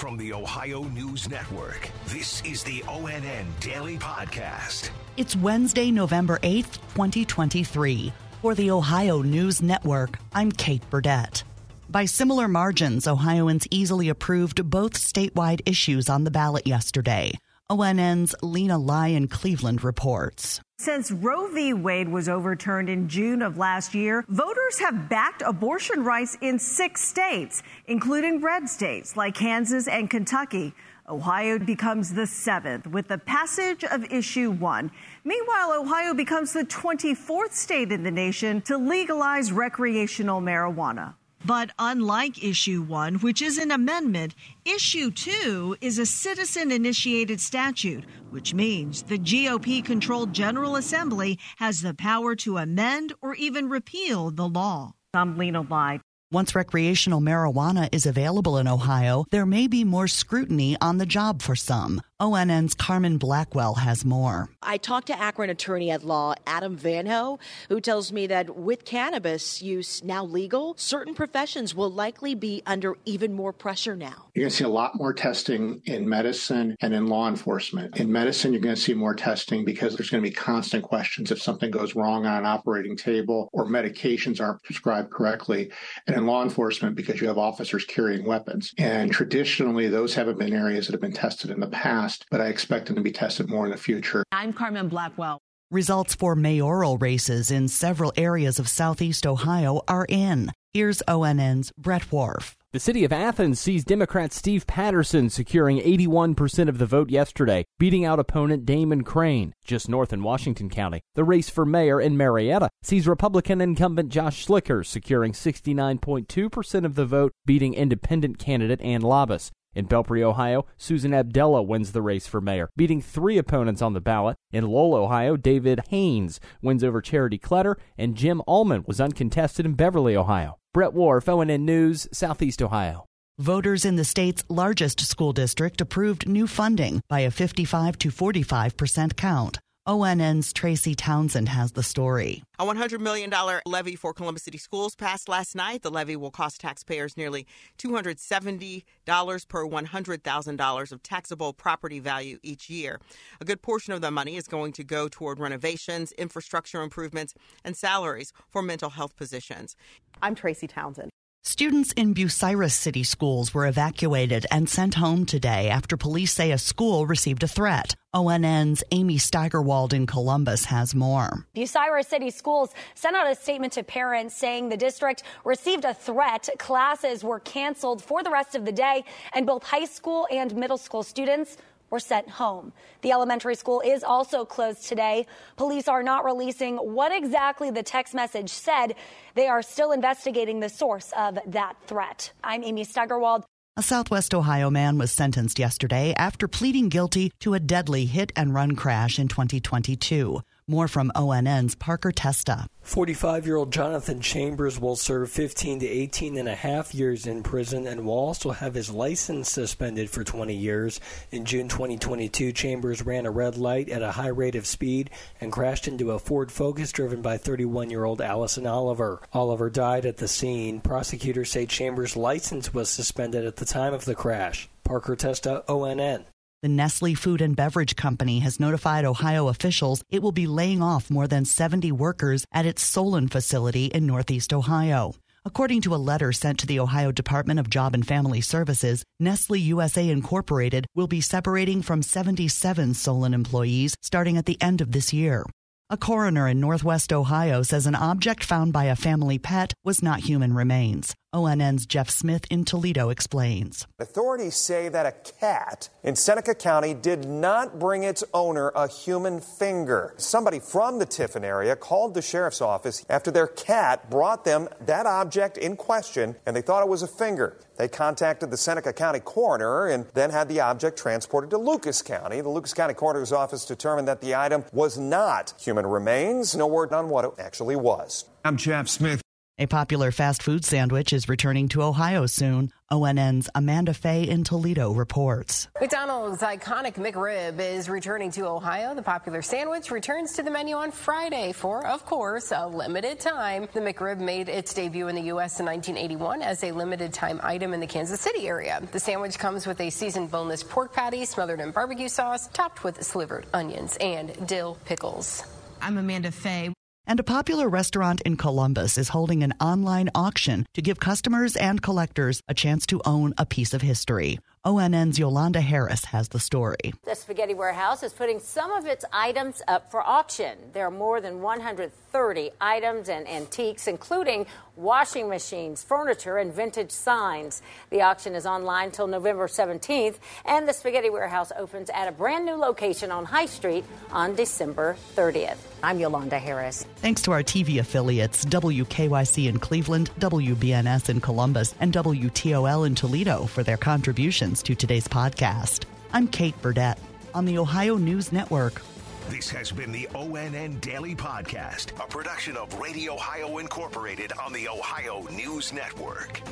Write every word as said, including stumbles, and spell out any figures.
From the Ohio News Network, this is the O N N Daily Podcast. It's Wednesday, November eighth, twenty twenty-three. For the Ohio News Network, I'm Kate Burdett. By similar margins, Ohioans easily approved both statewide issues on the ballot yesterday. O N N's Lena Lyon Cleveland reports. Since Roe v. Wade was overturned in June of last year, voters have backed abortion rights in six states, including red states like Kansas and Kentucky. Ohio becomes the seventh with the passage of Issue one. Meanwhile, Ohio becomes the twenty-fourth state in the nation to legalize recreational marijuana. But unlike Issue one, which is an amendment, Issue two is a citizen-initiated statute, which means the G O P-controlled General Assembly has the power to amend or even repeal the law. I'm Lena Lyon. Once recreational marijuana is available in Ohio, there may be more scrutiny on the job for some. O N N's Carmen Blackwell has more. I talked to Akron attorney at law Adam Vanho, who tells me that with cannabis use now legal, certain professions will likely be under even more pressure now. You're going to see a lot more testing in medicine and in law enforcement. In medicine, you're going to see more testing because there's going to be constant questions if something goes wrong on an operating table or medications aren't prescribed correctly. And in law enforcement, because you have officers carrying weapons. And traditionally, those haven't been areas that have been tested in the past, but I expect them to be tested more in the future. I'm Carmen Blackwell. Results for mayoral races in several areas of Southeast Ohio are in. Here's O N N's Brett Wharf. The city of Athens sees Democrat Steve Patterson securing eighty-one percent of the vote yesterday, beating out opponent Damon Crane. Just north in Washington County, the race for mayor in Marietta sees Republican incumbent Josh Schlicker securing sixty-nine point two percent of the vote, beating independent candidate Ann Labas. In Belpre, Ohio, Susan Abdella wins the race for mayor, beating three opponents on the ballot. In Lowell, Ohio, David Haynes wins over Charity Clutter, and Jim Allman was uncontested in Beverly, Ohio. Brett Wharf, O N N News, Southeast Ohio. Voters in the state's largest school district approved new funding by a fifty-five to forty-five percent count. O N N's Tracy Townsend has the story. A one hundred million dollars levy for Columbus City Schools passed last night. The levy will cost taxpayers nearly two hundred seventy dollars per one hundred thousand dollars of taxable property value each year. A good portion of the money is going to go toward renovations, infrastructure improvements, and salaries for mental health positions. I'm Tracy Townsend. Students in Bucyrus City Schools were evacuated and sent home today after police say a school received a threat. O N N's Amy Steigerwald in Columbus has more. Bucyrus City Schools sent out a statement to parents saying the district received a threat. Classes were canceled for the rest of the day, and both high school and middle school students were sent home. The elementary school is also closed today. Police are not releasing what exactly the text message said. They are still investigating the source of that threat. I'm Amy Steigerwald. A Southwest Ohio man was sentenced yesterday after pleading guilty to a deadly hit-and-run crash in twenty twenty-two. More from O N N's Parker Testa. forty-five-year-old Jonathan Chambers will serve fifteen to eighteen and a half years in prison and will also have his license suspended for twenty years. In June twenty twenty-two, Chambers ran a red light at a high rate of speed and crashed into a Ford Focus driven by thirty-one-year-old Allison Oliver. Oliver died at the scene. Prosecutors say Chambers' license was suspended at the time of the crash. Parker Testa, O N N. The Nestle Food and Beverage Company has notified Ohio officials it will be laying off more than seventy workers at its Solon facility in Northeast Ohio. According to a letter sent to the Ohio Department of Job and Family Services, Nestle U S A Incorporated will be separating from seventy-seven Solon employees starting at the end of this year. A coroner in Northwest Ohio says an object found by a family pet was not human remains. O N N's Jeff Smith in Toledo explains. Authorities say that a cat in Seneca County did not bring its owner a human finger. Somebody from the Tiffin area called the sheriff's office after their cat brought them that object in question, and they thought it was a finger. They contacted the Seneca County coroner and then had the object transported to Lucas County. The Lucas County coroner's office determined that the item was not human remains. No word on what it actually was. I'm Jeff Smith. A popular fast food sandwich is returning to Ohio soon. O N N's Amanda Fay in Toledo reports. McDonald's iconic McRib is returning to Ohio. The popular sandwich returns to the menu on Friday for, of course, a limited time. The McRib made its debut in the U S in nineteen eighty-one as a limited-time item in the Kansas City area. The sandwich comes with a seasoned boneless pork patty smothered in barbecue sauce, topped with slivered onions and dill pickles. I'm Amanda Fay. And a popular restaurant in Columbus is holding an online auction to give customers and collectors a chance to own a piece of history. O N N's Yolanda Harris has the story. The Spaghetti Warehouse is putting some of its items up for auction. There are more than one hundred thirty items and antiques, including washing machines, furniture, and vintage signs. The auction is online till November seventeenth, and the Spaghetti Warehouse opens at a brand new location on High Street on December thirtieth. I'm Yolanda Harris. Thanks to our T V affiliates, W K Y C in Cleveland, W B N S in Columbus, and W T O L in Toledo for their contributions to today's podcast. I'm Kate Burdett on the Ohio News Network. This has been the O N N Daily Podcast, a production of Radio Ohio Incorporated on the Ohio News Network.